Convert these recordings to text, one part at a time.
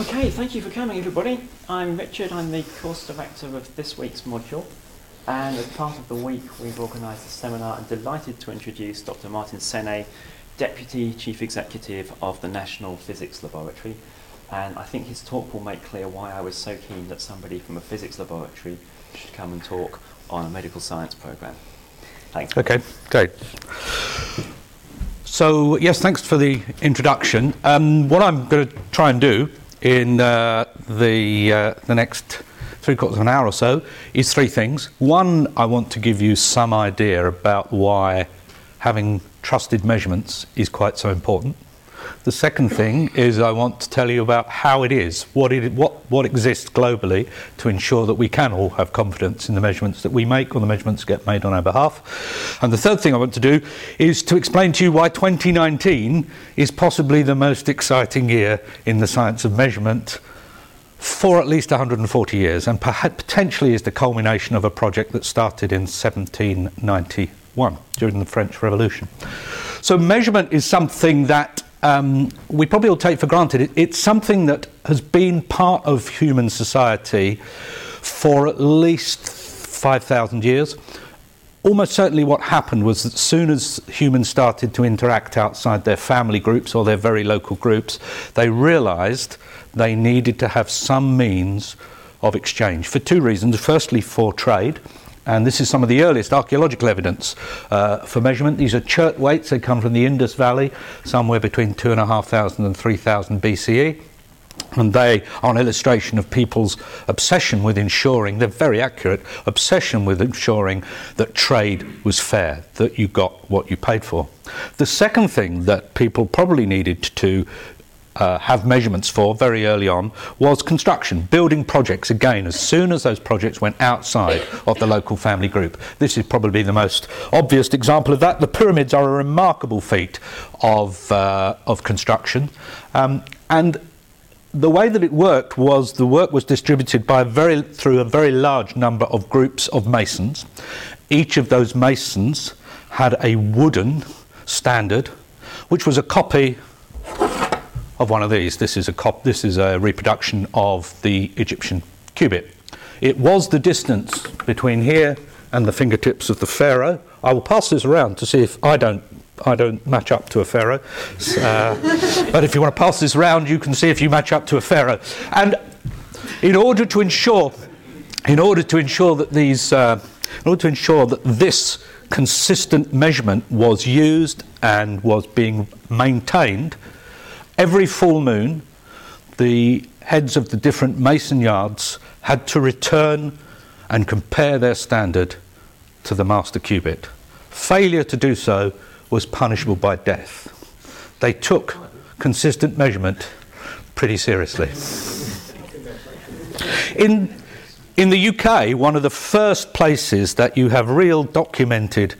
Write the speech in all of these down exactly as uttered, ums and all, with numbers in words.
Okay, thank you for coming, everybody. I'm Richard, I'm the course director of this week's module. And as part of the week, we've organised a seminar and delighted to introduce Dr Martin Sene, Deputy Chief Executive of the National Physics Laboratory. And I think his talk will make clear why I was so keen that somebody from a physics laboratory should come and talk on a medical science programme. Thanks. Okay, great. So, yes, thanks for the introduction. Um, what I'm going to try and do in uh, the uh, the next three quarters of an hour or so is three things. One, I want to give you some idea about why having trusted measurements is quite so important. The second thing is I want to tell you about how it is, what it what what exists globally to ensure that we can all have confidence in the measurements that we make or the measurements get made on our behalf. And the third thing I want to do is to explain to you why twenty nineteen is possibly the most exciting year in the science of measurement for at least one hundred forty years, and perhaps potentially is the culmination of a project that started in seventeen ninety-one during the French Revolution. So measurement is something that Um, we probably all take for granted. It, it's something that has been part of human society for at least five thousand years. Almost certainly what happened was that as soon as humans started to interact outside their family groups or their very local groups, they realised they needed to have some means of exchange for two reasons. Firstly, for trade. And this is some of the earliest archaeological evidence uh, for measurement. These are chert weights. They come from the Indus Valley, somewhere between two thousand five hundred and three thousand B C E. And they are an illustration of people's obsession with ensuring, they're very accurate, obsession with ensuring that trade was fair, that you got what you paid for. The second thing that people probably needed to Uh, have measurements for very early on was construction, building projects. Again, as soon as those projects went outside of the local family group. This is probably the most obvious example of that. The pyramids are a remarkable feat of uh, of construction, um, and the way that it worked was the work was distributed by a very through a very large number of groups of masons. Each of those masons had a wooden standard, which was a copy of one of these. This is a cop. This is a reproduction of the Egyptian cubit. It was the distance between here and the fingertips of the pharaoh. I will pass this around to see if I don't. I don't match up to a pharaoh. Uh, but if you want to pass this round, you can see if you match up to a pharaoh. And in order to ensure, in order to ensure that these, uh, in order to ensure that this consistent measurement was used and was being maintained. Every full moon, the heads of the different mason yards had to return and compare their standard to the master cubit. Failure to do so was punishable by death. They took consistent measurement pretty seriously. In, in the U K, one of the first places that you have real documented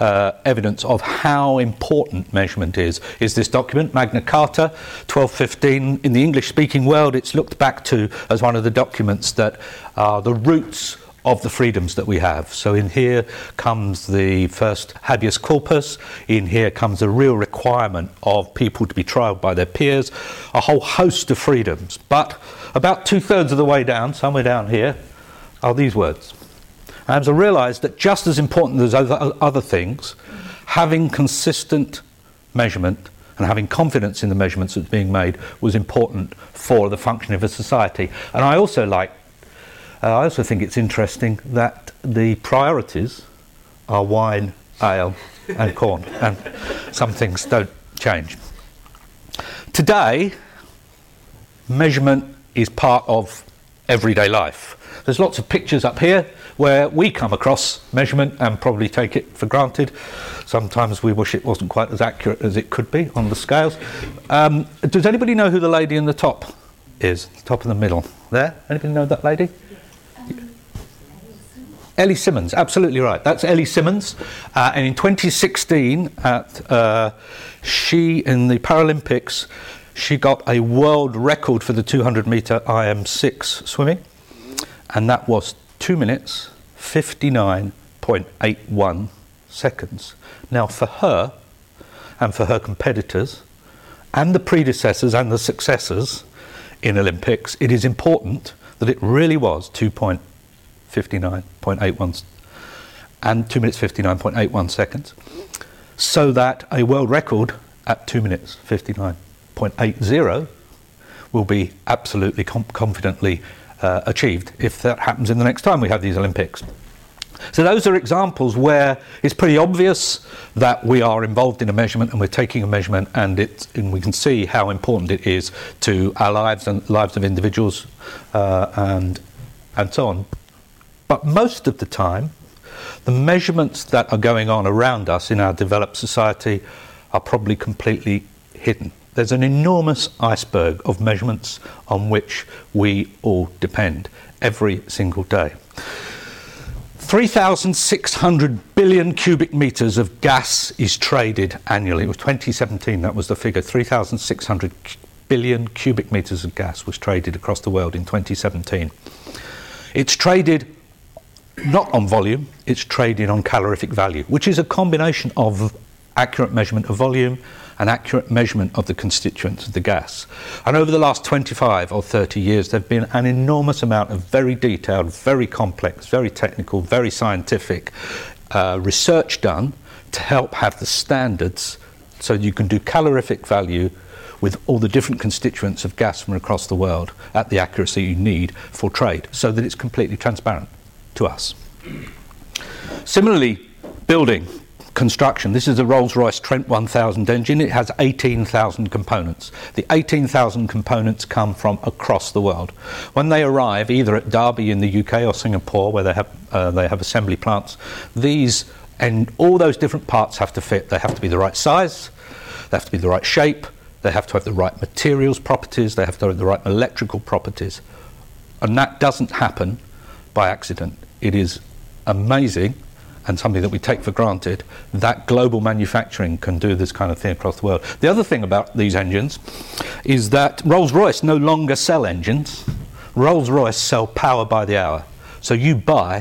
Uh, evidence of how important measurement is, is this document, Magna Carta twelve fifteen. In the English-speaking world, it's looked back to as one of the documents that are the roots of the freedoms that we have. So in here comes the first habeas corpus, in here comes the real requirement of people to be trialed by their peers, a whole host of freedoms. But about two-thirds of the way down, somewhere down here, are these words. And to realise that just as important as other, other things, having consistent measurement and having confidence in the measurements that's being made was important for the functioning of a society. And I also like, uh, I also think it's interesting that the priorities are wine, ale, and corn, and some things don't change. Today, measurement is part of everyday life. There's lots of pictures up here where we come across measurement and probably take it for granted. Sometimes we wish it wasn't quite as accurate as it could be on the scales. Um, does anybody know who the lady in the top is? The top in the middle there? Anybody know that lady? Um, Ellie Simmonds, absolutely right. That's Ellie Simmonds. Uh, and in twenty sixteen, at uh, she in the Paralympics, she got a world record for the two hundred metre I M six swimming. And that was two minutes, fifty-nine point eight one seconds. Now for her, and for her competitors, and the predecessors and the successors, in Olympics, it is important that it really was two point five nine point eight one and two minutes fifty-nine point eight one seconds, so that a world record at two minutes fifty-nine point eight zero will be absolutely com- confidently uh, achieved if that happens in the next time we have these Olympics. So those are examples where it's pretty obvious that we are involved in a measurement and we're taking a measurement, and it's, and we can see how important it is to our lives and lives of individuals uh, and and so on. But most of the time, the measurements that are going on around us in our developed society are probably completely hidden. There's an enormous iceberg of measurements on which we all depend every single day. three thousand six hundred billion cubic metres of gas is traded annually. It was twenty seventeen, that was the figure. three thousand six hundred billion cubic metres of gas was traded across the world in twenty seventeen. It's traded not on volume, it's traded on calorific value, which is a combination of accurate measurement of volume and accurate measurement of the constituents of the gas. And over the last twenty-five or thirty years, there have been an enormous amount of very detailed, very complex, very technical, very scientific uh, research done to help have the standards so you can do calorific value with all the different constituents of gas from across the world at the accuracy you need for trade, so that it's completely transparent to us. Similarly, building construction. This is a Rolls-Royce Trent one thousand engine. It has eighteen thousand components. The eighteen thousand components come from across the world. When they arrive, either at Derby in the U K or Singapore, where they have uh, they have assembly plants, these and all those different parts have to fit. They have to be the right size. They have to be the right shape. They have to have the right materials properties. They have to have the right electrical properties. And that doesn't happen by accident. It is amazing, and something that we take for granted, that global manufacturing can do this kind of thing across the world. The other thing about these engines is that Rolls-Royce no longer sell engines. Rolls-Royce sell power by the hour. So you buy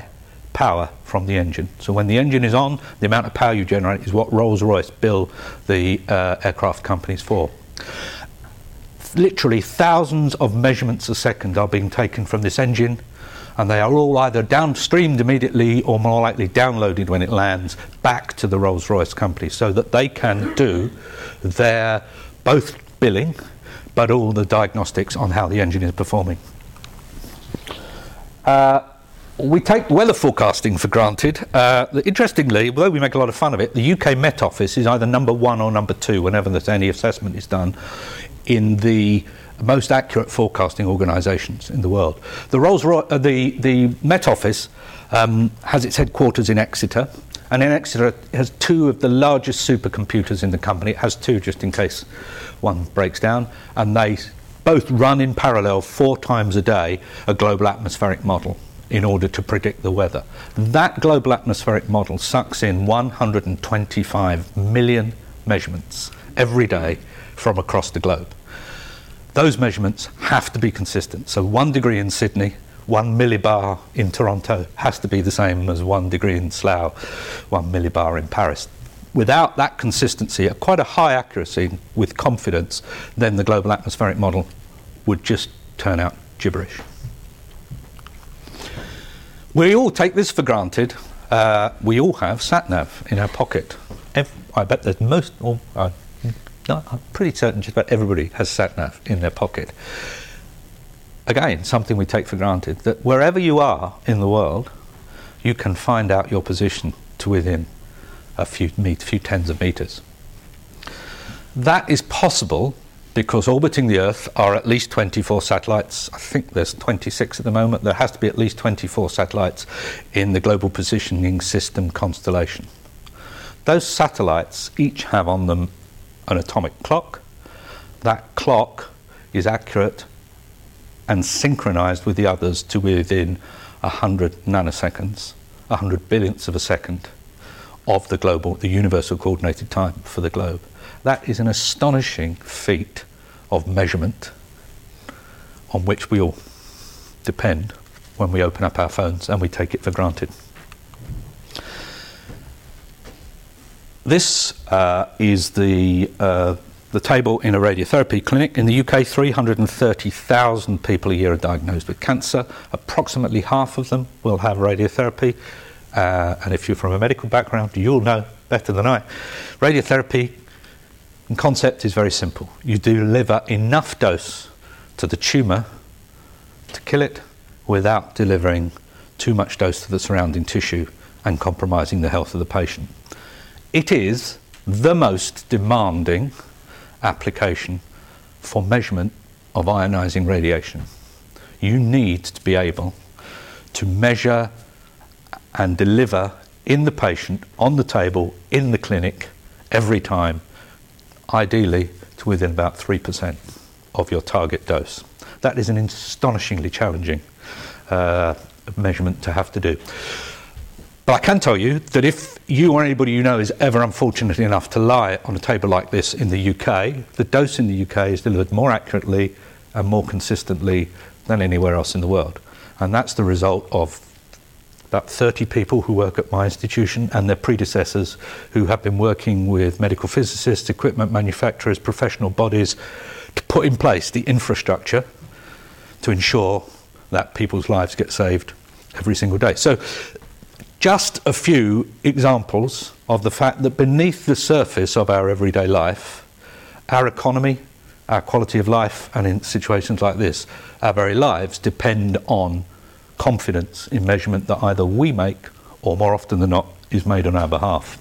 power from the engine. So when the engine is on, the amount of power you generate is what Rolls-Royce bill the uh, aircraft companies for. Literally thousands of measurements a second are being taken from this engine, and they are all either downstreamed immediately or more likely downloaded when it lands back to the Rolls-Royce company, so that they can do their both billing but all the diagnostics on how the engine is performing. Uh, we take weather forecasting for granted. Uh, interestingly, although we make a lot of fun of it, the U K Met Office is either number one or number two whenever there's any assessment is done in the most accurate forecasting organisations in the world. The Rolls-Royce, uh, the, the Met Office um, has its headquarters in Exeter, and in Exeter it has two of the largest supercomputers in the company. It has two just in case one breaks down, and they both run in parallel four times a day a global atmospheric model in order to predict the weather. That global atmospheric model sucks in one hundred twenty-five million measurements every day from across the globe. Those measurements have to be consistent. So one degree in Sydney, one millibar in Toronto has to be the same as one degree in Slough, one millibar in Paris. Without that consistency, at quite a high accuracy with confidence, then the global atmospheric model would just turn out gibberish. We all take this for granted. Uh, we all have sat-nav in our pocket. Every, I bet there's most... Or, uh, No, I'm pretty certain just about everybody has sat-nav in their pocket. Again, something we take for granted, that wherever you are in the world, you can find out your position to within a few, met- few tens of metres. That is possible because orbiting the Earth are at least twenty-four satellites. I think there's twenty-six at the moment. There has to be at least twenty-four satellites in the Global Positioning System constellation. Those satellites each have on them an atomic clock. That clock is accurate and synchronized with the others to within one hundred nanoseconds, one hundred billionths of a second of the global, the universal coordinated time for the globe. That is an astonishing feat of measurement on which we all depend when we open up our phones, and we take it for granted. This uh, is the uh, the table in a radiotherapy clinic. In the U K, three hundred thirty thousand people a year are diagnosed with cancer. Approximately half of them will have radiotherapy. Uh, and if you're from a medical background, you'll know better than I. Radiotherapy in concept is very simple. You deliver enough dose to the tumour to kill it without delivering too much dose to the surrounding tissue and compromising the health of the patient. It is the most demanding application for measurement of ionising radiation. You need to be able to measure and deliver in the patient, on the table, in the clinic, every time, ideally to within about three percent of your target dose. That is an astonishingly challenging uh, measurement to have to do. But I can tell you that if you or anybody you know is ever unfortunate enough to lie on a table like this in the U K, the dose in the U K is delivered more accurately and more consistently than anywhere else in the world. And that's the result of about thirty people who work at my institution and their predecessors who have been working with medical physicists, equipment manufacturers, professional bodies to put in place the infrastructure to ensure that people's lives get saved every single day. So just a few examples of the fact that beneath the surface of our everyday life, our economy, our quality of life, and in situations like this, our very lives depend on confidence in measurement that either we make or more often than not is made on our behalf.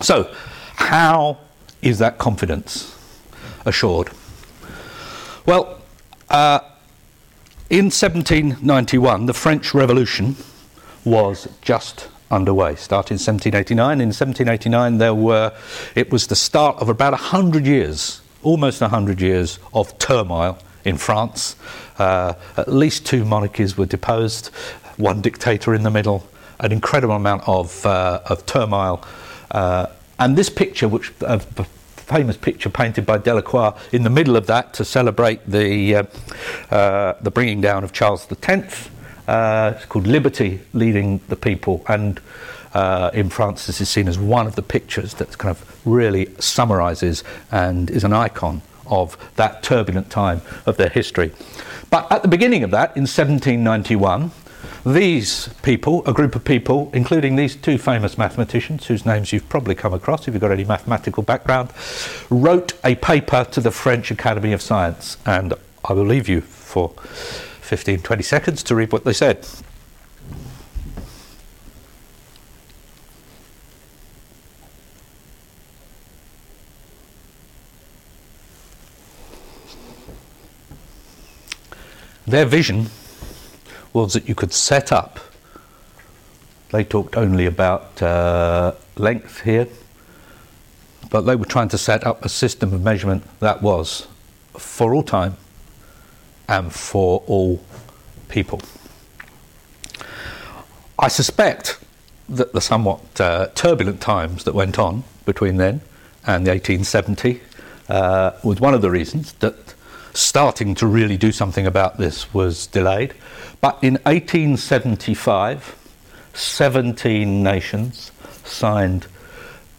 So how is that confidence assured? Well, uh, in seventeen ninety-one, the French Revolution was just underway, started in seventeen eighty-nine. In seventeen eighty-nine, there were, it was the start of about one hundred years, almost one hundred years of turmoil in France. Uh, at least two monarchies were deposed, one dictator in the middle, an incredible amount of, uh, of turmoil. Uh, and this picture, which uh, famous picture painted by Delacroix in the middle of that to celebrate the, uh, uh, the bringing down of Charles the tenth. Uh, it's called Liberty Leading the People. And uh, in France, this is seen as one of the pictures that kind of really summarises and is an icon of that turbulent time of their history. But at the beginning of that, in seventeen ninety-one, these people, a group of people, including these two famous mathematicians whose names you've probably come across if you've got any mathematical background, wrote a paper to the French Academy of Science. And I will leave you for fifteen, twenty seconds to read what they said. Their vision was that you could set up, they talked only about uh, length here, but they were trying to set up a system of measurement that was for all time and for all people. I suspect that the somewhat uh, turbulent times that went on between then and the eighteen seventy uh, was one of the reasons that starting to really do something about this was delayed. But in eighteen seventy-five, seventeen nations signed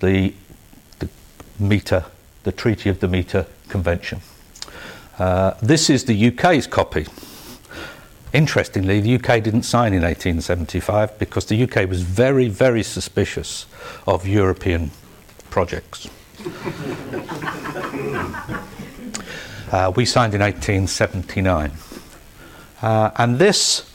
the, the meter, the Treaty of the Meter Convention. Uh, this is the U K's copy. Interestingly, the U K didn't sign in eighteen seventy-five because the U K was very, very suspicious of European projects. Uh, we signed in eighteen seventy-nine. Uh, and this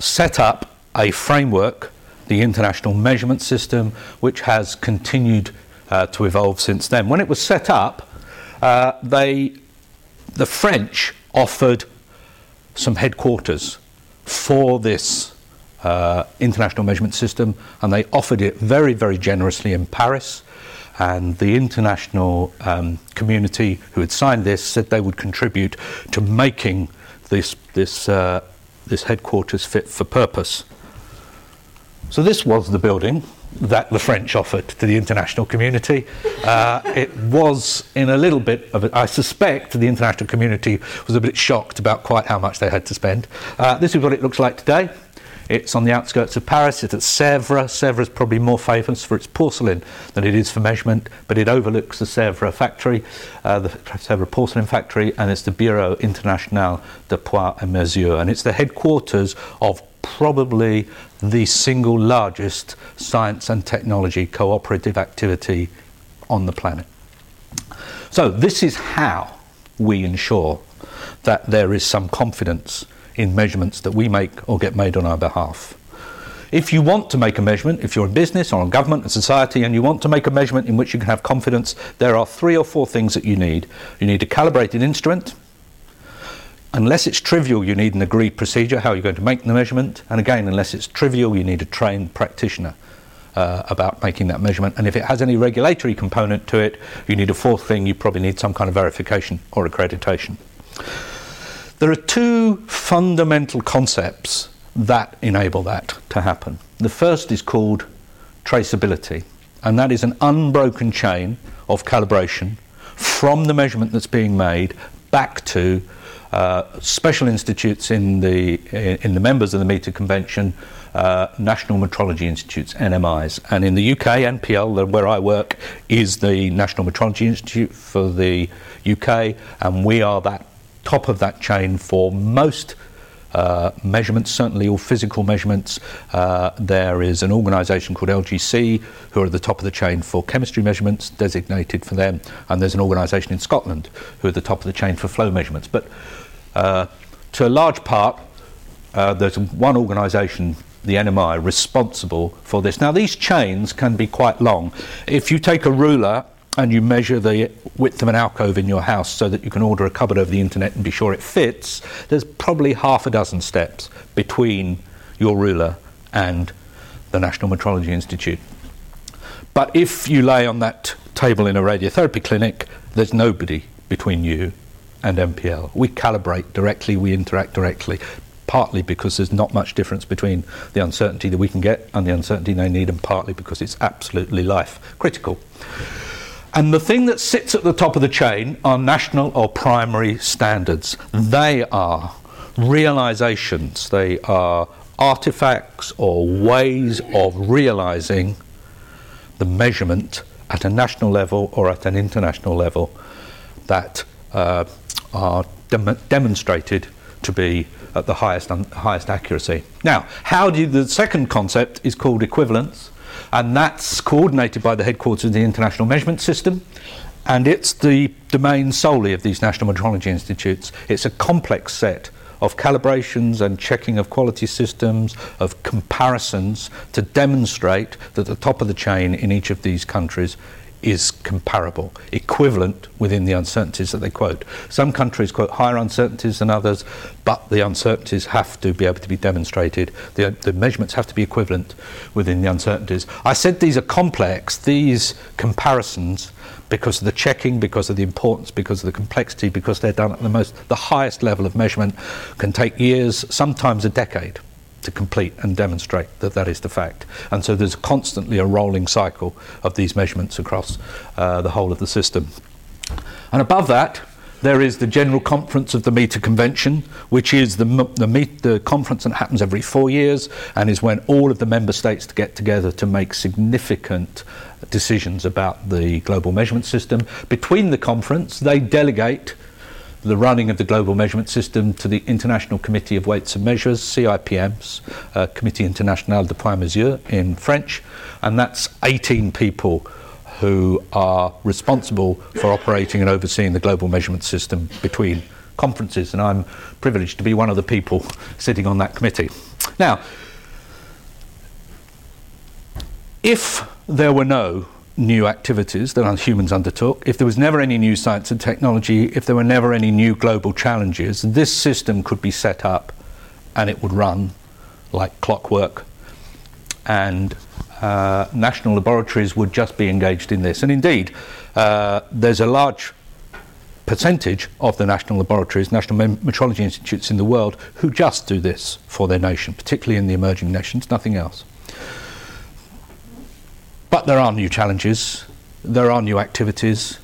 set up a framework, the international measurement system, which has continued uh, to evolve since then. When it was set up, uh, they... the French offered some headquarters for this uh, international measurement system, and they offered it very, very generously in Paris. And the international um, community who had signed this said they would contribute to making this, this, uh, this headquarters fit for purpose. So this was the building that the French offered to the international community. Uh, it was in a little bit of a, I suspect the international community was a bit shocked about quite how much they had to spend. Uh, this is what it looks like today. It's on the outskirts of Paris. It's at Sèvres. Sèvres is probably more famous for its porcelain than it is for measurement, but it overlooks the Sèvres factory, uh, the Sèvres porcelain factory, and it's the Bureau International de Poids et Mesures, and it's the headquarters of probably the single largest science and technology cooperative activity on the planet. So this is how we ensure that there is some confidence in measurements that we make or get made on our behalf. If you want to make a measurement, if you're in business or in government and society and you want to make a measurement in which you can have confidence, there are three or four things that you need. You need a calibrated instrument. Unless it's trivial, you need an agreed procedure, how you're going to make the measurement. And again, unless it's trivial, you need a trained practitioner Uh, about making that measurement, and if it has any regulatory component to it, you need a fourth thing. You probably need some kind of verification or accreditation. There are two fundamental concepts that enable that to happen. The first is called traceability, and that is an unbroken chain of calibration from the measurement that's being made back to uh, special institutes in the in the members of the Meter Convention, Uh, National Metrology Institutes, N M Is, and in the U K, N P L, where I work, is the National Metrology Institute for the U K, and we are that top of that chain for most uh, measurements, certainly all physical measurements. Uh, there is an organisation called L G C who are at the top of the chain for chemistry measurements, designated for them, and there's an organisation in Scotland who are at the top of the chain for flow measurements. But uh, to a large part, uh, there's one organisation, the N M I, responsible for this. Now, these chains can be quite long. If you take a ruler and you measure the width of an alcove in your house so that you can order a cupboard over the internet and be sure it fits, there's probably half a dozen steps between your ruler and the National Metrology Institute. But if you lay on that table in a radiotherapy clinic, there's nobody between you and N P L. We calibrate directly, we interact directly, partly because there's not much difference between the uncertainty that we can get and the uncertainty they need, and partly because it's absolutely life critical. And the thing that sits at the top of the chain are national or primary standards. They are realizations, they are artifacts or ways of realizing the measurement at a national level or at an international level that uh, are dem- demonstrated to be at the highest un- highest accuracy. Now, how do you, the second concept is called equivalence, and that's coordinated by the headquarters of the International Measurement System, and it's the domain solely of these National Metrology Institutes. It's a complex set of calibrations and checking of quality systems, of comparisons, to demonstrate that the top of the chain in each of these countries is comparable, equivalent within the uncertainties that they quote. Some countries quote higher uncertainties than others, but the uncertainties have to be able to be demonstrated. The, the measurements have to be equivalent within the uncertainties. I said these are complex, these comparisons, because of the checking, because of the importance, because of the complexity, because they're done at the most, the highest level of measurement, can take years, sometimes a decade, to complete and demonstrate that that is the fact. And so there's constantly a rolling cycle of these measurements across uh, the whole of the system. And above that, there is the General Conference of the Meter Convention, which is the, the, meet, the conference that happens every four years and is when all of the member states get together to make significant decisions about the global measurement system. Between the conference, they delegate the running of the global measurement system to the International Committee of Weights and Measures, C I P Ms, uh, Comité International des Poids et Mesures in French, and that's eighteen people who are responsible for operating and overseeing the global measurement system between conferences, and I'm privileged to be one of the people sitting on that committee. Now, if there were no new activities that humans undertook, if there was never any new science and technology, if there were never any new global challenges, this system could be set up and it would run like clockwork, and uh, national laboratories would just be engaged in this. And indeed, uh, there's a large percentage of the national laboratories, national metrology institutes in the world, who just do this for their nation, particularly in the emerging nations, nothing else. But there are new challenges, there are new activities,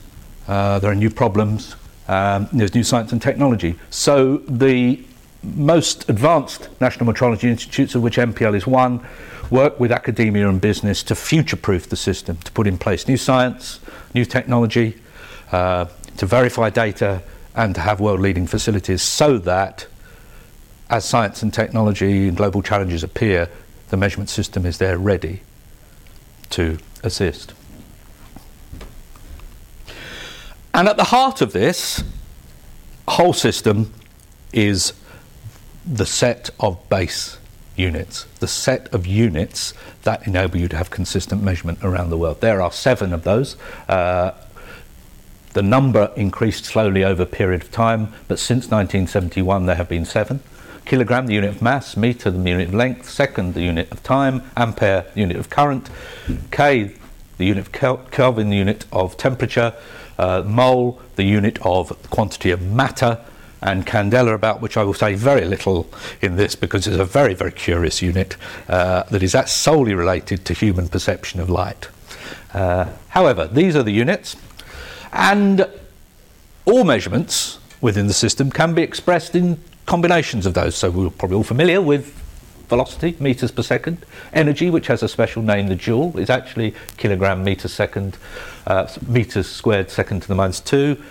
uh, there are new problems, um, there's new science and technology. So the most advanced national metrology institutes, of which N P L is one, work with academia and business to future-proof the system, to put in place new science, new technology, uh, to verify data, and to have world-leading facilities so that as science and technology and global challenges appear, the measurement system is there ready to assist. And at the heart of this whole system is the set of base units, the set of units that enable you to have consistent measurement around the world. There are seven of those. Uh, the number increased slowly over a period of time, but since nineteen seventy-one there have been seven. Kilogram, the unit of mass; metre, the unit of length; second, the unit of time; ampere, the unit of current; K, the unit of Kel- Kelvin, the unit of temperature; uh, mole, the unit of quantity of matter; and candela, about which I will say very little in this because it's a very, very curious unit uh, that is that's solely related to human perception of light. Uh, however, these are the units, and all measurements within the system can be expressed in combinations of those. So we're probably all familiar with velocity, meters per second; energy, which has a special name, the joule, is actually kilogram meter second, uh, meters squared second to the minus two.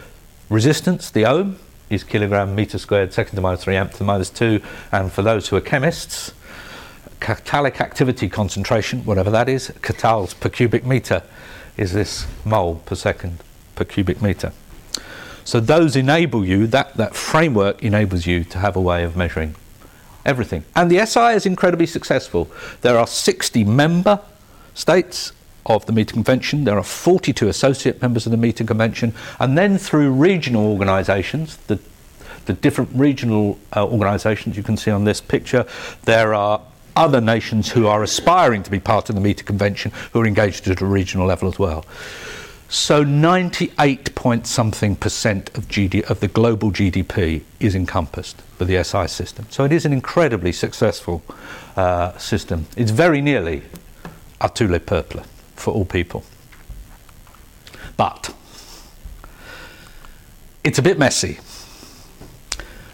Resistance, the ohm, is kilogram meter squared second to the minus three, amp to the minus two. And for those who are chemists, catalytic activity concentration, whatever that is, catals per cubic meter, is this mole per second per cubic meter. So those enable you, that, that framework enables you to have a way of measuring everything. And the S I is incredibly successful. There are sixty member states of the Meter Convention, there are forty-two associate members of the Meter Convention, and then through regional organisations, the, the different regional uh, organisations you can see on this picture, there are other nations who are aspiring to be part of the Meter Convention who are engaged at a regional level as well. So ninety-eight point something percent of, G D, of the global G D P is encompassed by the S I system. So it is an incredibly successful uh, system. It's very nearly a tous les peuples for all people. But it's a bit messy.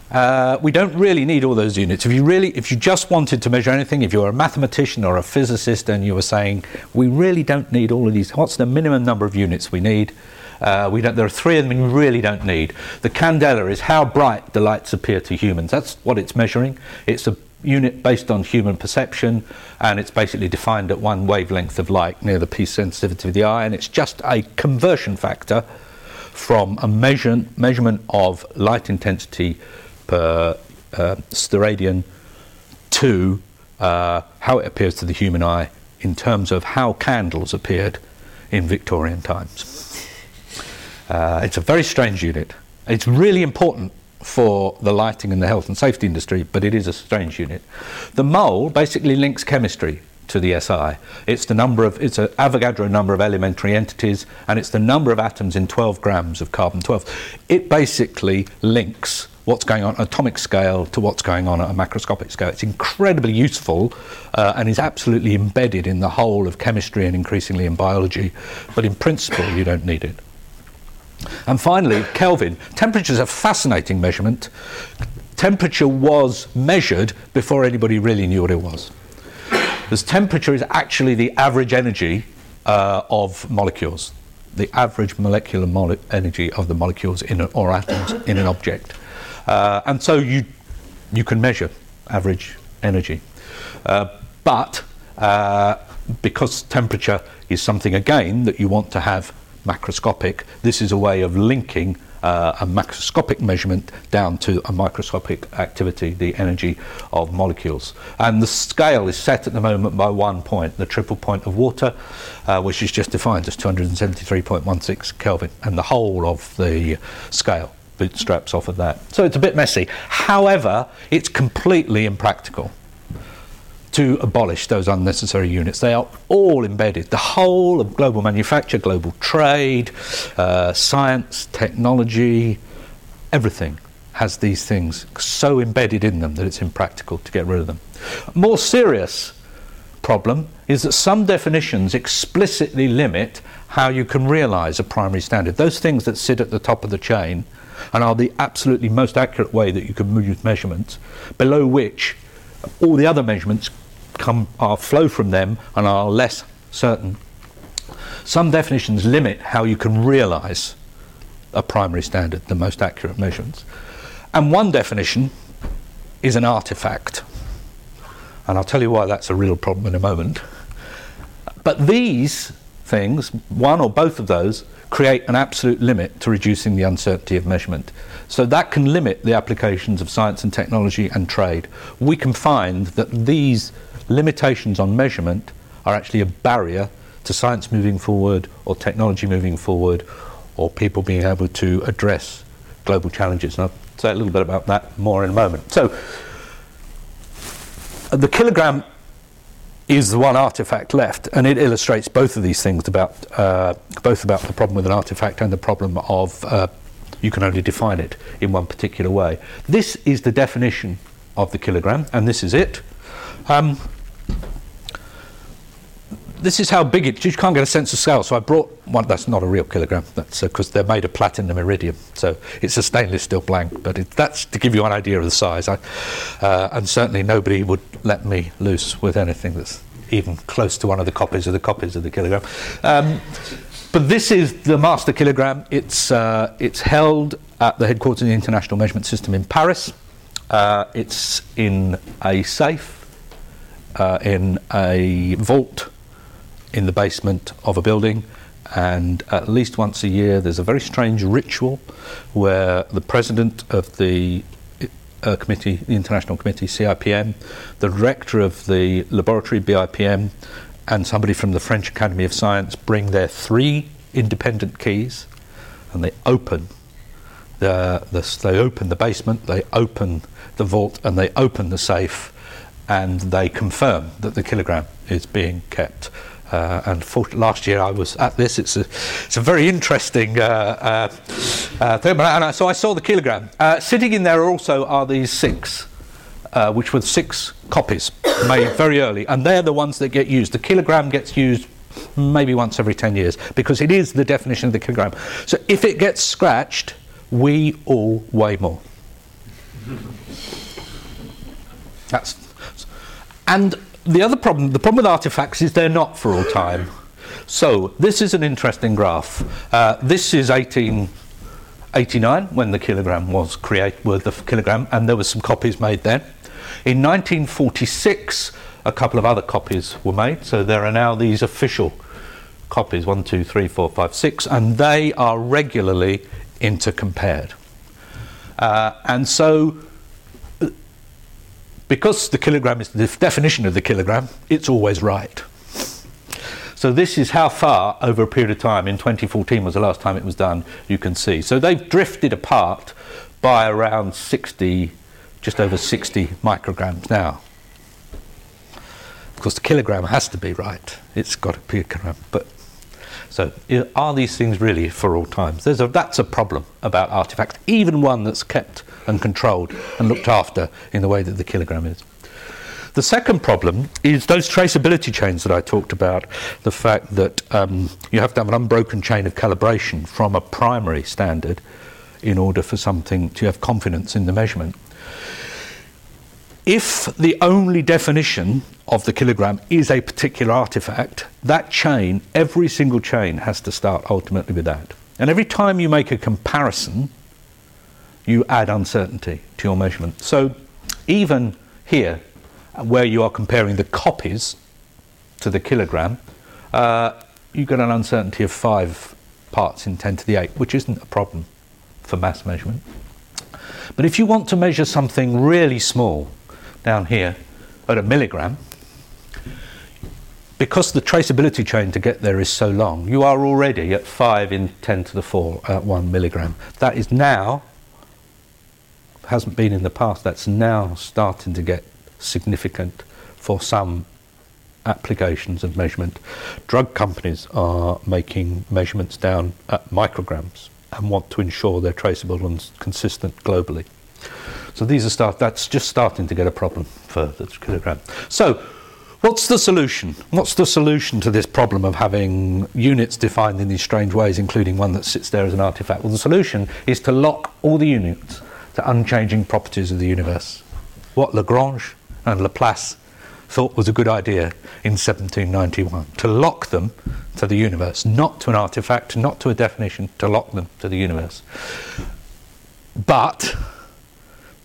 Uh, we don't really need all those units. If you really, if you just wanted to measure anything, if you were a mathematician or a physicist and you were saying, we really don't need all of these, what's the minimum number of units we need? Uh, we don't, there are three of them we really don't need. The candela is how bright the lights appear to humans. That's what it's measuring. It's a unit based on human perception, and it's basically defined at one wavelength of light near the P sensitivity of the eye, and it's just a conversion factor from a measure, measurement of light intensity per uh, steradian to uh, how it appears to the human eye in terms of how candles appeared in Victorian times. Uh, it's a very strange unit. It's really important for the lighting and the health and safety industry, but it is a strange unit. The mole basically links chemistry to the S I. It's the number of, it's an Avogadro number of elementary entities, and it's the number of atoms in twelve grams of carbon twelve. It basically links what's going on at an atomic scale to what's going on at a macroscopic scale. It's incredibly useful uh, and is absolutely embedded in the whole of chemistry and increasingly in biology, but in principle you don't need it. And finally, Kelvin. Temperature is a fascinating measurement. Temperature was measured before anybody really knew what it was. Because temperature is actually the average energy uh, of molecules, the average molecular mole- energy of the molecules in an, or atoms in an object. Uh, and so you you can measure average energy. Uh, but uh, because temperature is something, again, that you want to have macroscopic, this is a way of linking uh, a macroscopic measurement down to a microscopic activity, the energy of molecules. And the scale is set at the moment by one point, the triple point of water, uh, which is just defined as two hundred seventy-three point one six Kelvin, and the whole of the scale bootstraps off of that. So it's a bit messy. However, it's completely impractical to abolish those unnecessary units. They are all embedded. The whole of global manufacture, global trade, uh, science, technology, everything has these things so embedded in them that it's impractical to get rid of them. A more serious problem is that some definitions explicitly limit how you can realise a primary standard. Those things that sit at the top of the chain and are the absolutely most accurate way that you can use measurements, below which all the other measurements come are flow from them and are less certain. Some definitions limit how you can realize a primary standard, the most accurate measurements. And one definition is an artifact. And I'll tell you why that's a real problem in a moment. But these things, one or both of those, create an absolute limit to reducing the uncertainty of measurement. So that can limit the applications of science and technology and trade. We can find that these limitations on measurement are actually a barrier to science moving forward, or technology moving forward, or people being able to address global challenges. And I'll say a little bit about that more in a moment. So the kilogram is the one artifact left, and it illustrates both of these things about uh, both about the problem with an artifact and the problem of uh, you can only define it in one particular way. This is the definition of the kilogram, and this is it. Um, this is how big it is. You can't get a sense of scale, so I brought one. That's not a real kilogram, that's because uh, they're made of platinum iridium, so it's a stainless steel blank, but it, that's to give you an idea of the size. I, uh, and certainly nobody would let me loose with anything that's even close to one of the copies of the copies of the kilogram. Um, but this is the master kilogram. It's uh, it's held at the headquarters of the International Measurement System in Paris. Uh, it's in a safe uh, in a vault in the basement of a building, and at least once a year there's a very strange ritual where the president of the uh, committee, the international committee, C I P M, the director of the laboratory, B I P M, and somebody from the French Academy of Science bring their three independent keys, and they open the, the they open the basement, they open the vault, and they open the safe, and they confirm that the kilogram is being kept. Uh, and for, last year I was at this. It's a, it's a very interesting uh, uh, uh, thing. And I, so I saw the kilogram. Uh, sitting in there also are these six, uh, which were six copies made very early, and they're the ones that get used. The kilogram gets used maybe once every ten years because it is the definition of the kilogram. So if it gets scratched, we all weigh more. That's and. The other problem, the problem with artifacts is they're not for all time. So this is an interesting graph. Uh, this is eighteen eighty-nine when the kilogram was created, well, the kilogram, and there were some copies made then. In nineteen forty-six, a couple of other copies were made. So there are now these official copies, one, two, three, four, five, six, and they are regularly intercompared. Uh, and so because the kilogram is the definition of the kilogram, it's always right. So this is how far over a period of time, in twenty fourteen was the last time it was done, you can see. So they've drifted apart by around sixty, just over sixty micrograms now. Of course, the kilogram has to be right. It's got to be a kilogram. But so are these things really for all times? There's a, that's a problem about artifacts, even one that's kept and controlled and looked after in the way that the kilogram is. The second problem is those traceability chains that I talked about, the fact that um, you have to have an unbroken chain of calibration from a primary standard in order for something to have confidence in the measurement. If the only definition of the kilogram is a particular artifact, that chain, every single chain has to start ultimately with that. And every time you make a comparison, you add uncertainty to your measurement. So even here, where you are comparing the copies to the kilogram, uh, you get an uncertainty of five parts in ten to the eight, which isn't a problem for mass measurement. But if you want to measure something really small down here at a milligram, because the traceability chain to get there is so long, you are already at five in ten to the four at one milligram. That is now, hasn't been in the past, that's now starting to get significant for some applications of measurement. Drug companies are making measurements down at micrograms and want to ensure they're traceable and consistent globally. So these are start, that's just starting to get a problem for the kilogram. So What's the solution? What's the solution to this problem of having units defined in these strange ways, including one that sits there as an artifact? Well, the solution is to lock all the units to unchanging properties of the universe. What Lagrange and Laplace thought was a good idea in seventeen ninety-one, to lock them to the universe, not to an artifact, not to a definition, to lock them to the universe. But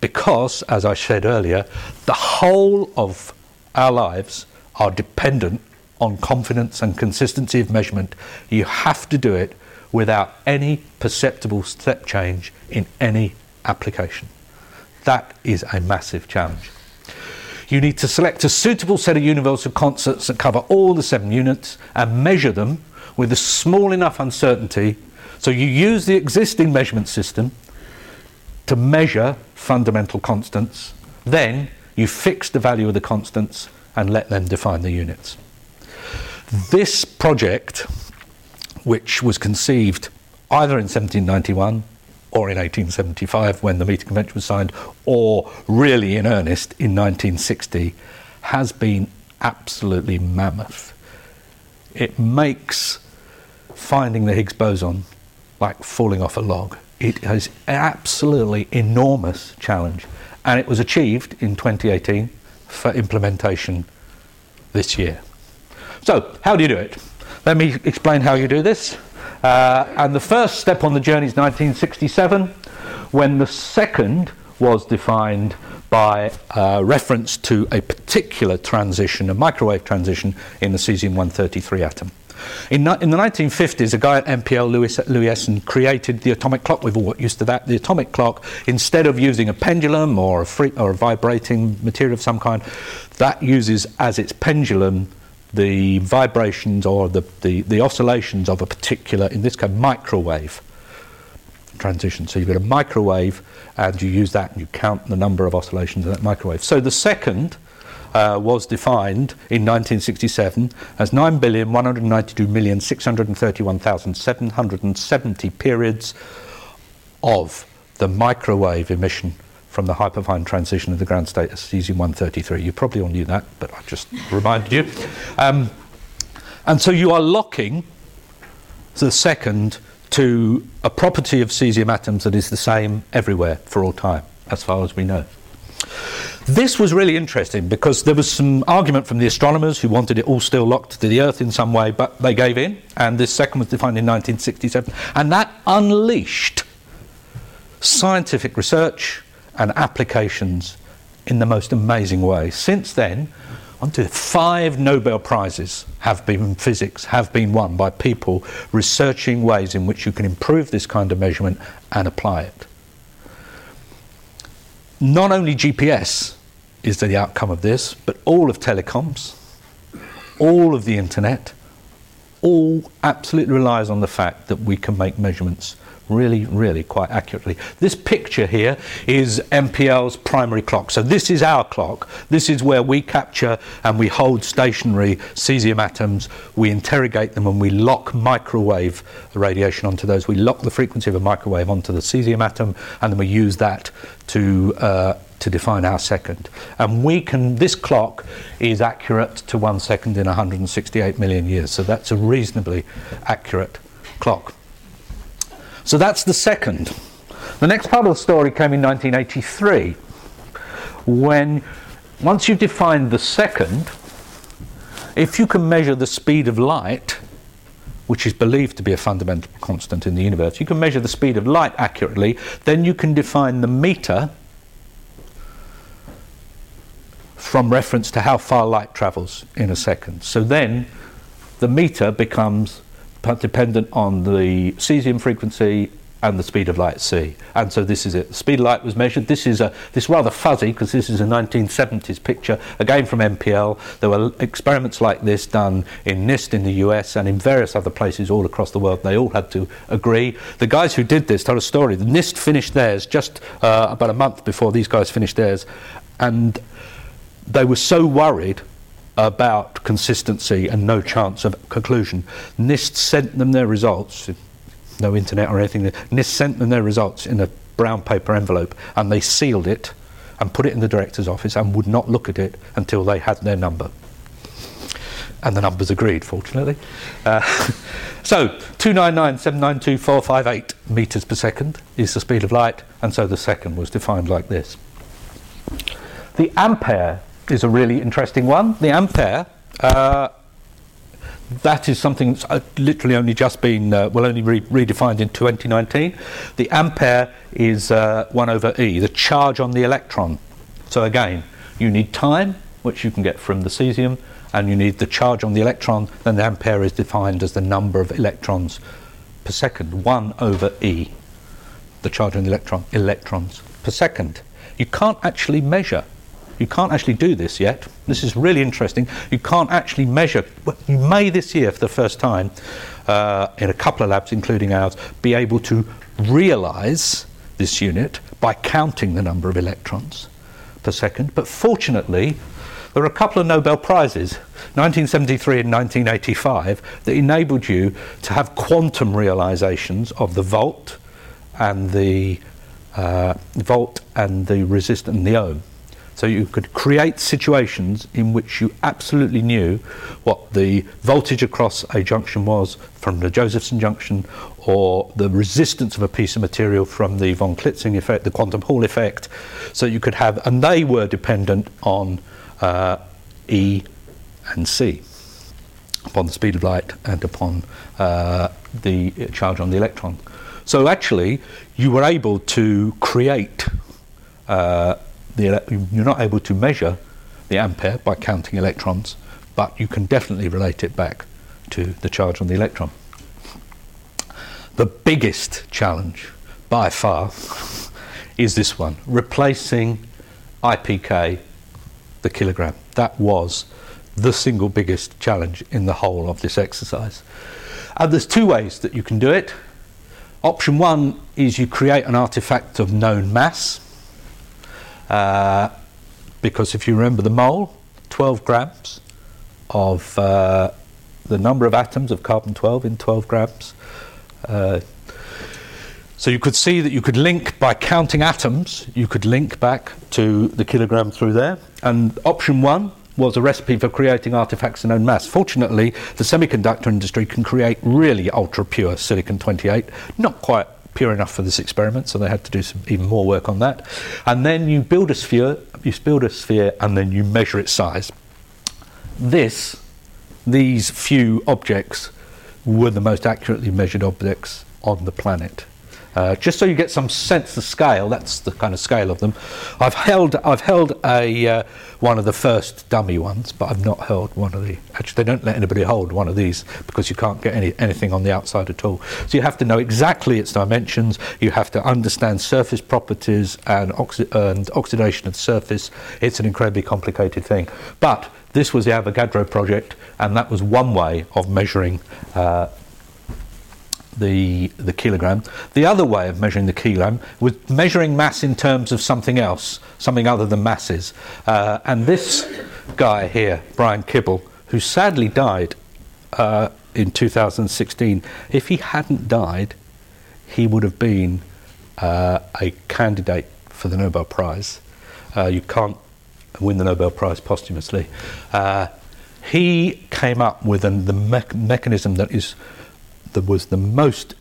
because, as I said earlier, the whole of our lives are dependent on confidence and consistency of measurement, you have to do it without any perceptible step change in any application. That is a massive challenge. You need to select a suitable set of universal constants that cover all the seven units and measure them with a small enough uncertainty so you use the existing measurement system to measure fundamental constants. Then you fix the value of the constants and let them define the units. This project, which was conceived either in seventeen ninety-one or in eighteen seventy-five when the Meter Convention was signed, or really in earnest in nineteen sixty, has been absolutely mammoth. It makes finding the Higgs boson like falling off a log. It is an absolutely enormous challenge, and it was achieved in twenty eighteen for implementation this year. So, how do you do it? Let me explain how you do this. Uh, and the first step on the journey is nineteen sixty-seven, when the second was defined by uh, reference to a particular transition, a microwave transition in the cesium one thirty-three atom. In, in the nineteen fifties, a guy at N P L, Louis, Louis Essen, created the atomic clock. We've all got used to that. The atomic clock, instead of using a pendulum or a, free, or a vibrating material of some kind, that uses as its pendulum the vibrations or the, the, the oscillations of a particular, in this case, microwave transition. So you've got a microwave and you use that and you count the number of oscillations of that microwave. So the second uh, was defined in nineteen sixty-seven as nine billion one hundred ninety-two million six hundred thirty-one thousand seven hundred seventy periods of the microwave emission from the hyperfine transition of the ground state of cesium one thirty-three. You probably all knew that, but I just reminded you. Um, and so you are locking the second to a property of cesium atoms that is the same everywhere for all time, as far as we know. This was really interesting because there was some argument from the astronomers who wanted it all still locked to the Earth in some way, but they gave in, and this second was defined in nineteen sixty-seven, and that unleashed scientific research and applications in the most amazing way. Since then, onto five Nobel Prizes have been in physics, have been won by people researching ways in which you can improve this kind of measurement and apply it. Not only G P S is the outcome of this, but all of telecoms, all of the internet, all absolutely relies on the fact that we can make measurements really, really quite accurately. This picture here is N P L's primary clock. So this is our clock. This is where we capture and we hold stationary cesium atoms. We interrogate them and we lock microwave radiation onto those. We lock the frequency of a microwave onto the cesium atom, and then we use that to uh, to define our second. And we can, this clock is accurate to one second in one hundred sixty-eight million years. So that's a reasonably accurate clock. So that's the second. The next part of the story came in nineteen eighty-three, when once you've defined the second, if you can measure the speed of light, which is believed to be a fundamental constant in the universe, you can measure the speed of light accurately, then you can define the meter from reference to how far light travels in a second. So then the meter becomes dependent on the cesium frequency and the speed of light c. And so this is it. The speed of light was measured. This is a this rather fuzzy because this is a nineteen seventies picture, again from N P L. There were experiments like this done in NIST in the U S and in various other places all across the world. They all had to agree. The guys who did this told a story. The NIST finished theirs just uh, about a month before these guys finished theirs, and they were so worried about consistency and no chance of conclusion. NIST sent them their results, no internet or anything, NIST sent them their results in a brown paper envelope, and they sealed it and put it in the director's office and would not look at it until they had their number. And the numbers agreed, fortunately. Uh, so two hundred ninety-nine thousand seven hundred ninety-two thousand four hundred fifty-eight meters per second is the speed of light, and so the second was defined like this. The ampere is a really interesting one. The ampere, uh, that is something that's literally only just been, uh, well, only re redefined in twenty nineteen. The ampere is uh, one over E, the charge on the electron. So again, you need time, which you can get from the cesium, and you need the charge on the electron, then the ampere is defined as the number of electrons per second, one over E, the charge on the electron, electrons per second. You can't actually measure. You can't actually do this yet. This is really interesting. You can't actually measure. You may this year, for the first time, uh, in a couple of labs, including ours, be able to realise this unit by counting the number of electrons per second. But fortunately, there are a couple of Nobel Prizes, nineteen seventy-three and nineteen eighty-five, that enabled you to have quantum realizations of the volt and the uh, volt and the resistance and the ohm. So you could create situations in which you absolutely knew what the voltage across a junction was from the Josephson junction, or the resistance of a piece of material from the von Klitzing effect, the quantum Hall effect. So you could have, and they were dependent on Uh, E and C, upon the speed of light and upon uh, the charge on the electron. So actually, you were able to create, uh, the you're not able to measure the ampere by counting electrons, but you can definitely relate it back to the charge on the electron. The biggest challenge, by far, is this one, replacing I P K, the kilogram. That was the single biggest challenge in the whole of this exercise. And there's two ways that you can do it. Option one is you create an artifact of known mass, uh, because if you remember the mole, twelve grams of uh, the number of atoms of carbon twelve in twelve grams. Uh, So you could see that you could link, by counting atoms, you could link back to the kilogram through there. And option one was a recipe for creating artifacts of known mass. Fortunately, the semiconductor industry can create really ultra-pure silicon twenty-eight, not quite pure enough for this experiment, so they had to do some even more work on that. And then you build a sphere, you build a sphere, and then you measure its size. This, these few objects were the most accurately measured objects on the planet. Uh, just so you get some sense of scale, that's the kind of scale of them. I've held, I've held a uh, one of the first dummy ones, but I've not held one of the. Actually, they don't let anybody hold one of these because you can't get any anything on the outside at all. So you have to know exactly its dimensions. You have to understand surface properties and, oxi and oxidation of surface. It's an incredibly complicated thing. But this was the Avogadro project, and that was one way of measuring. Uh, The, the kilogram. The other way of measuring the kilogram was measuring mass in terms of something else, something other than masses. Uh, and this guy here, Brian Kibble, who sadly died uh, in two thousand sixteen, if he hadn't died, he would have been uh, a candidate for the Nobel Prize. Uh, you can't win the Nobel Prize posthumously. Uh, he came up with an, the me mechanism that is that was the most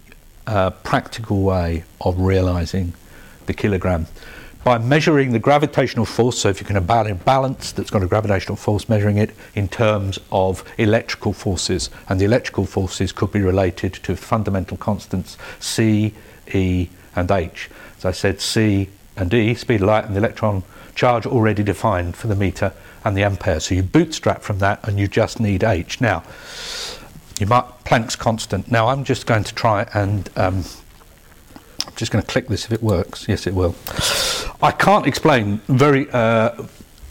uh, practical way of realising the kilogram. By measuring the gravitational force, so if you can have a balance that's got a gravitational force, measuring it in terms of electrical forces, and the electrical forces could be related to fundamental constants C, E and H. As I said, C and E, speed of light and the electron charge already defined for the metre and the ampere. So you bootstrap from that and you just need H. Now, you mark Planck's constant. Now I'm just going to try and um, I'm just going to click this if it works. Yes, it will. I can't explain very uh,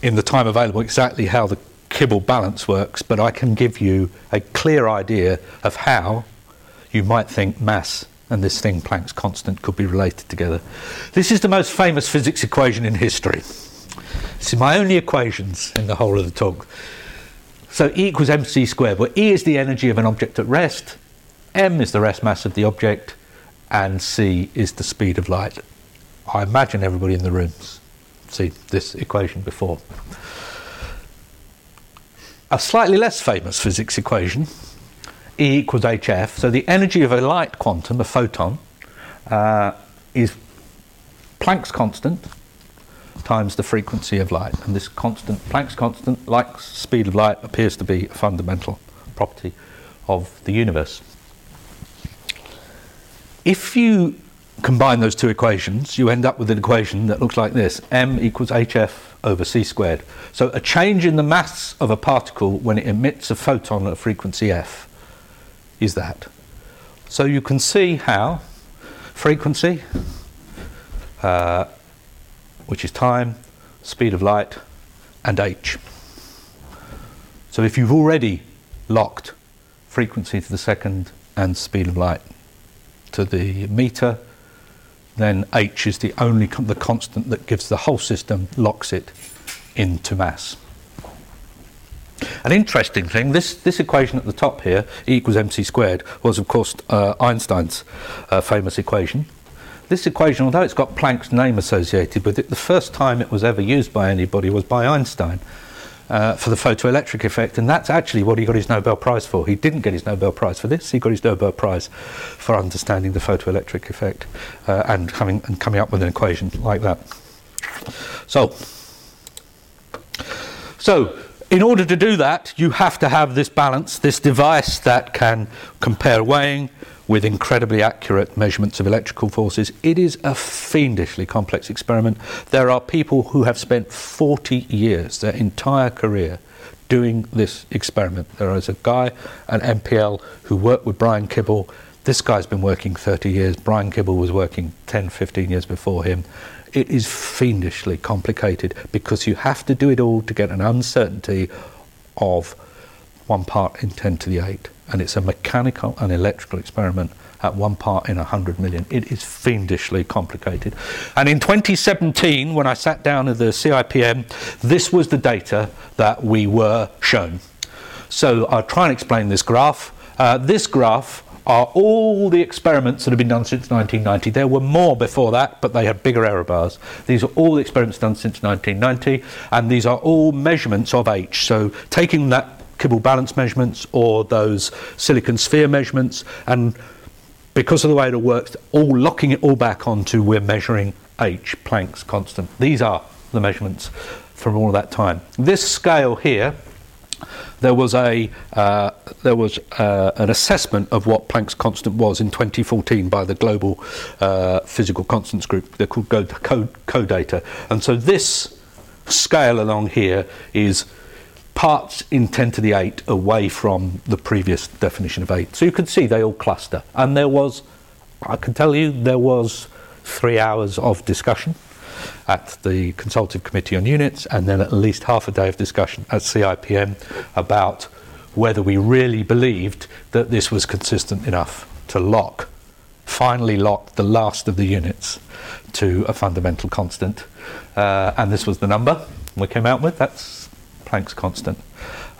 in the time available exactly how the Kibble balance works, but I can give you a clear idea of how you might think mass and this thing, Planck's constant, could be related together. This is the most famous physics equation in history. This is my only equations in the whole of the talk. So E equals mc squared, where E is the energy of an object at rest, m is the rest mass of the object, and c is the speed of light. I imagine everybody in the room's seen this equation before. A slightly less famous physics equation, E equals hf, so the energy of a light quantum, a photon, uh, is Planck's constant times the frequency of light. And this constant, Planck's constant, like speed of light, appears to be a fundamental property of the universe. If you combine those two equations, you end up with an equation that looks like this: m equals hf over c squared. So a change in the mass of a particle when it emits a photon at a frequency f is that. So you can see how frequency, uh, which is time, speed of light, and h. So if you've already locked frequency to the second and speed of light to the meter, then h is the only con- the constant that gives the whole system, locks it into mass. An interesting thing, this, this equation at the top here, E equals mc squared, was of course uh, Einstein's uh, famous equation. This equation, although it's got Planck's name associated with it, the first time it was ever used by anybody was by Einstein uh, for the photoelectric effect, and that's actually what he got his Nobel Prize for. He didn't get his Nobel Prize for this, he got his Nobel Prize for understanding the photoelectric effect uh, and, having, and coming up with an equation like that. So, so in order to do that, you have to have this balance, this device that can compare weighing with incredibly accurate measurements of electrical forces. It is a fiendishly complex experiment. There are people who have spent forty years, their entire career, doing this experiment. There is a guy, an N P L, who worked with Brian Kibble. This guy's been working thirty years. Brian Kibble was working ten, fifteen years before him. It is fiendishly complicated because you have to do it all to get an uncertainty of one part in ten to the eight. And it's a mechanical and electrical experiment at one part in one hundred million. It is fiendishly complicated. And in twenty seventeen, when I sat down at the C I P M, this was the data that we were shown. So I'll try and explain this graph. Uh, this graph are all the experiments that have been done since nineteen ninety. There were more before that, but they had bigger error bars. These are all the experiments done since nineteen ninety, and these are all measurements of H. So taking that Kibble balance measurements or those silicon sphere measurements, and because of the way it all works, all locking it all back onto we're measuring H, Planck's constant. These are the measurements from all that time. This scale here, There was a uh, there was uh, an assessment of what Planck's constant was in twenty fourteen by the Global uh, Physical Constants Group. They're called CODATA, and so this scale along here is parts in ten to the eight away from the previous definition of eight. So you can see they all cluster, and there was, I can tell you, there was three hours of discussion at the Consultative Committee on Units, and then at least half a day of discussion at C I P M about whether we really believed that this was consistent enough to lock, finally lock the last of the units to a fundamental constant. Uh, and this was the number we came out with, that's Planck's constant,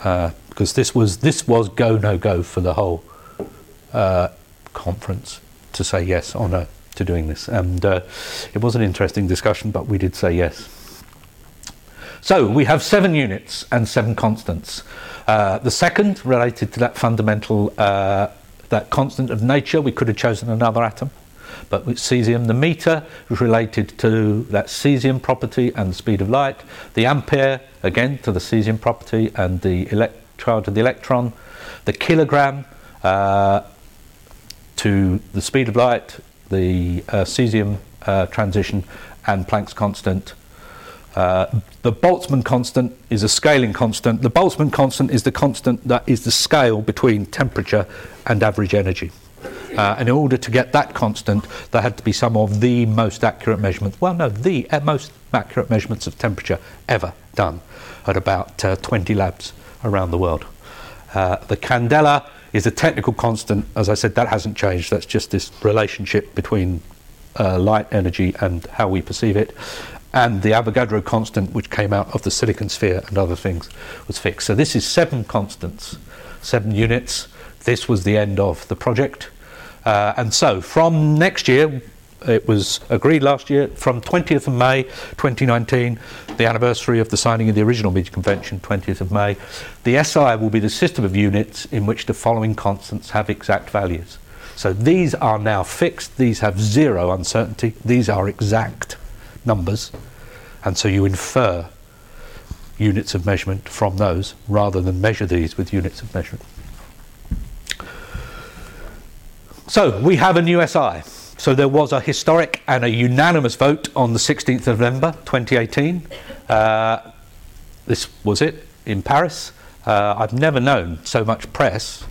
uh, because this was, this was go, no go for the whole uh, conference to say yes or no to doing this, and uh, it was an interesting discussion, but we did say yes. So we have seven units and seven constants. Uh, the second related to that fundamental, uh, that constant of nature. We could have chosen another atom, but with cesium, the meter was related to that cesium property and the speed of light. The ampere again to the cesium property and the electron to the electron. The kilogram uh, to the speed of light, the uh, cesium uh, transition, and Planck's constant. Uh, the Boltzmann constant is a scaling constant. The Boltzmann constant is the constant that is the scale between temperature and average energy. Uh, and in order to get that constant, there had to be some of the most accurate measurements, well no, the most accurate measurements of temperature ever done at about uh, twenty labs around the world. Uh, the Candela is a technical constant, as I said, that hasn't changed. That's just this relationship between uh, light energy and how we perceive it. And the Avogadro constant, which came out of the silicon sphere and other things, was fixed. So this is seven constants, seven units. This was the end of the project. Uh, and so from next year, it was agreed last year from twentieth of May twenty nineteen, the anniversary of the signing of the original Meter Convention, twentieth of May. The S I will be the system of units in which the following constants have exact values. So these are now fixed, these have zero uncertainty, these are exact numbers, and so you infer units of measurement from those rather than measure these with units of measurement. So we have a new S I. So there was a historic and a unanimous vote on the sixteenth of November twenty eighteen. Uh, this was it in Paris. Uh, I've never known so much press.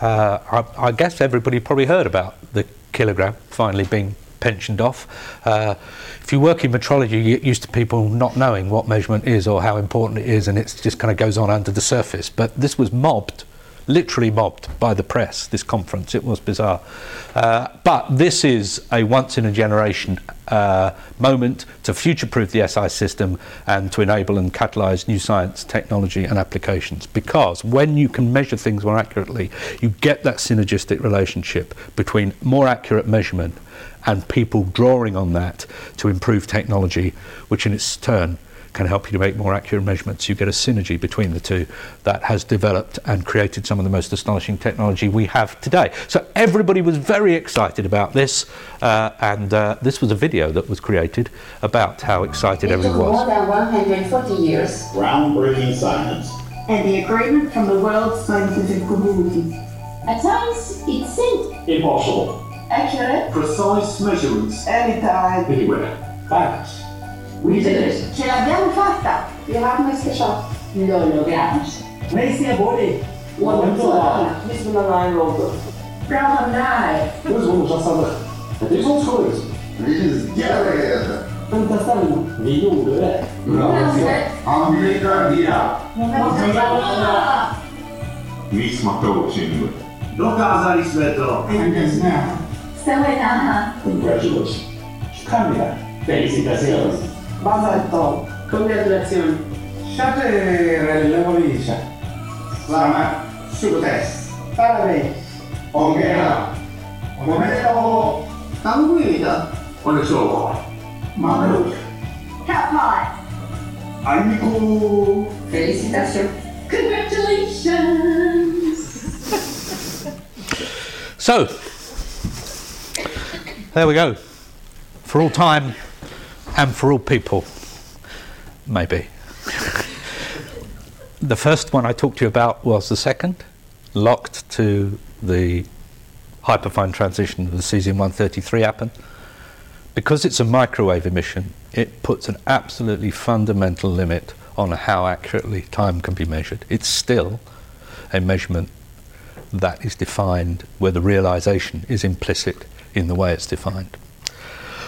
Uh, I, I guess everybody probably heard about the kilogram finally being pensioned off. Uh, if you work in metrology, you get used to people not knowing what measurement is or how important it is, and it just kind of goes on under the surface. But this was mobbed, literally mobbed by the press, this conference. It was bizarre. Uh, but this is a once-in-a-generation uh, moment to future-proof the S I system and to enable and catalyse new science, technology and applications. Because when you can measure things more accurately, you get that synergistic relationship between more accurate measurement and people drawing on that to improve technology, which in its turn can help you to make more accurate measurements. You get a synergy between the two that has developed and created some of the most astonishing technology we have today. So everybody was very excited about this, uh, and uh, this was a video that was created about how excited everyone was. It took more than one hundred forty years. Groundbreaking science. And the agreement from the world scientific community. At times, it seemed impossible. Accurate. Precise measurements. Anytime. Anywhere. Facts. We did it. Ce l'abbiamo fatta. Wir haben es geschafft. Lo logramos. Merci a voi. Wonderful. This is nine over. Bravo, nine. This one just over. Het is ons gelukt. Dit is gelukt. Fantastisch. Wie doen we het? Amerika via. Amerika. Niet smakelijk zien. Dokazali sme to. Congratulations. Kamila. Felicitaciones. Bazato. Congratulations. Shatter Levolisha. Slama. Success. Parabéns. Ongera. Omedo. Tanguida. Oneso. Mabruk. Kapai. Amigo. Felicitaciones. Congratulations. So, there we go. For all time and for all people, maybe. The first one I talked to you about was the second, locked to the hyperfine transition of the cesium one thirty-three atom. Because it's a microwave emission, it puts an absolutely fundamental limit on how accurately time can be measured. It's still a measurement that is defined where the realization is implicit in the way it's defined.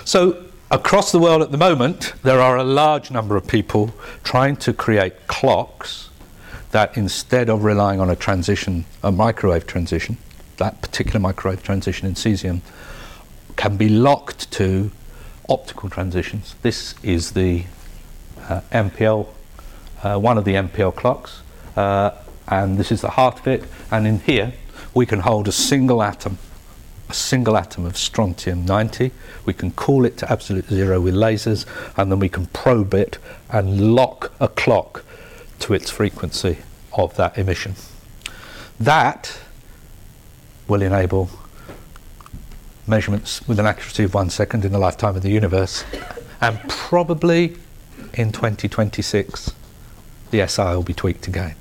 So across the world at the moment, there are a large number of people trying to create clocks that, instead of relying on a transition, a microwave transition, that particular microwave transition in cesium, can be locked to optical transitions. This is the uh, N P L, uh, one of the N P L clocks. Uh, And this is the heart of it. And in here, we can hold a single atom, a single atom of strontium ninety. We can cool it to absolute zero with lasers, and then we can probe it and lock a clock to its frequency of that emission. That will enable measurements with an accuracy of one second in the lifetime of the universe. And probably in twenty twenty-six, the S I will be tweaked again.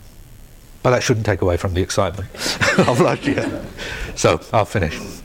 But that shouldn't take away from the excitement of last year. So I'll finish.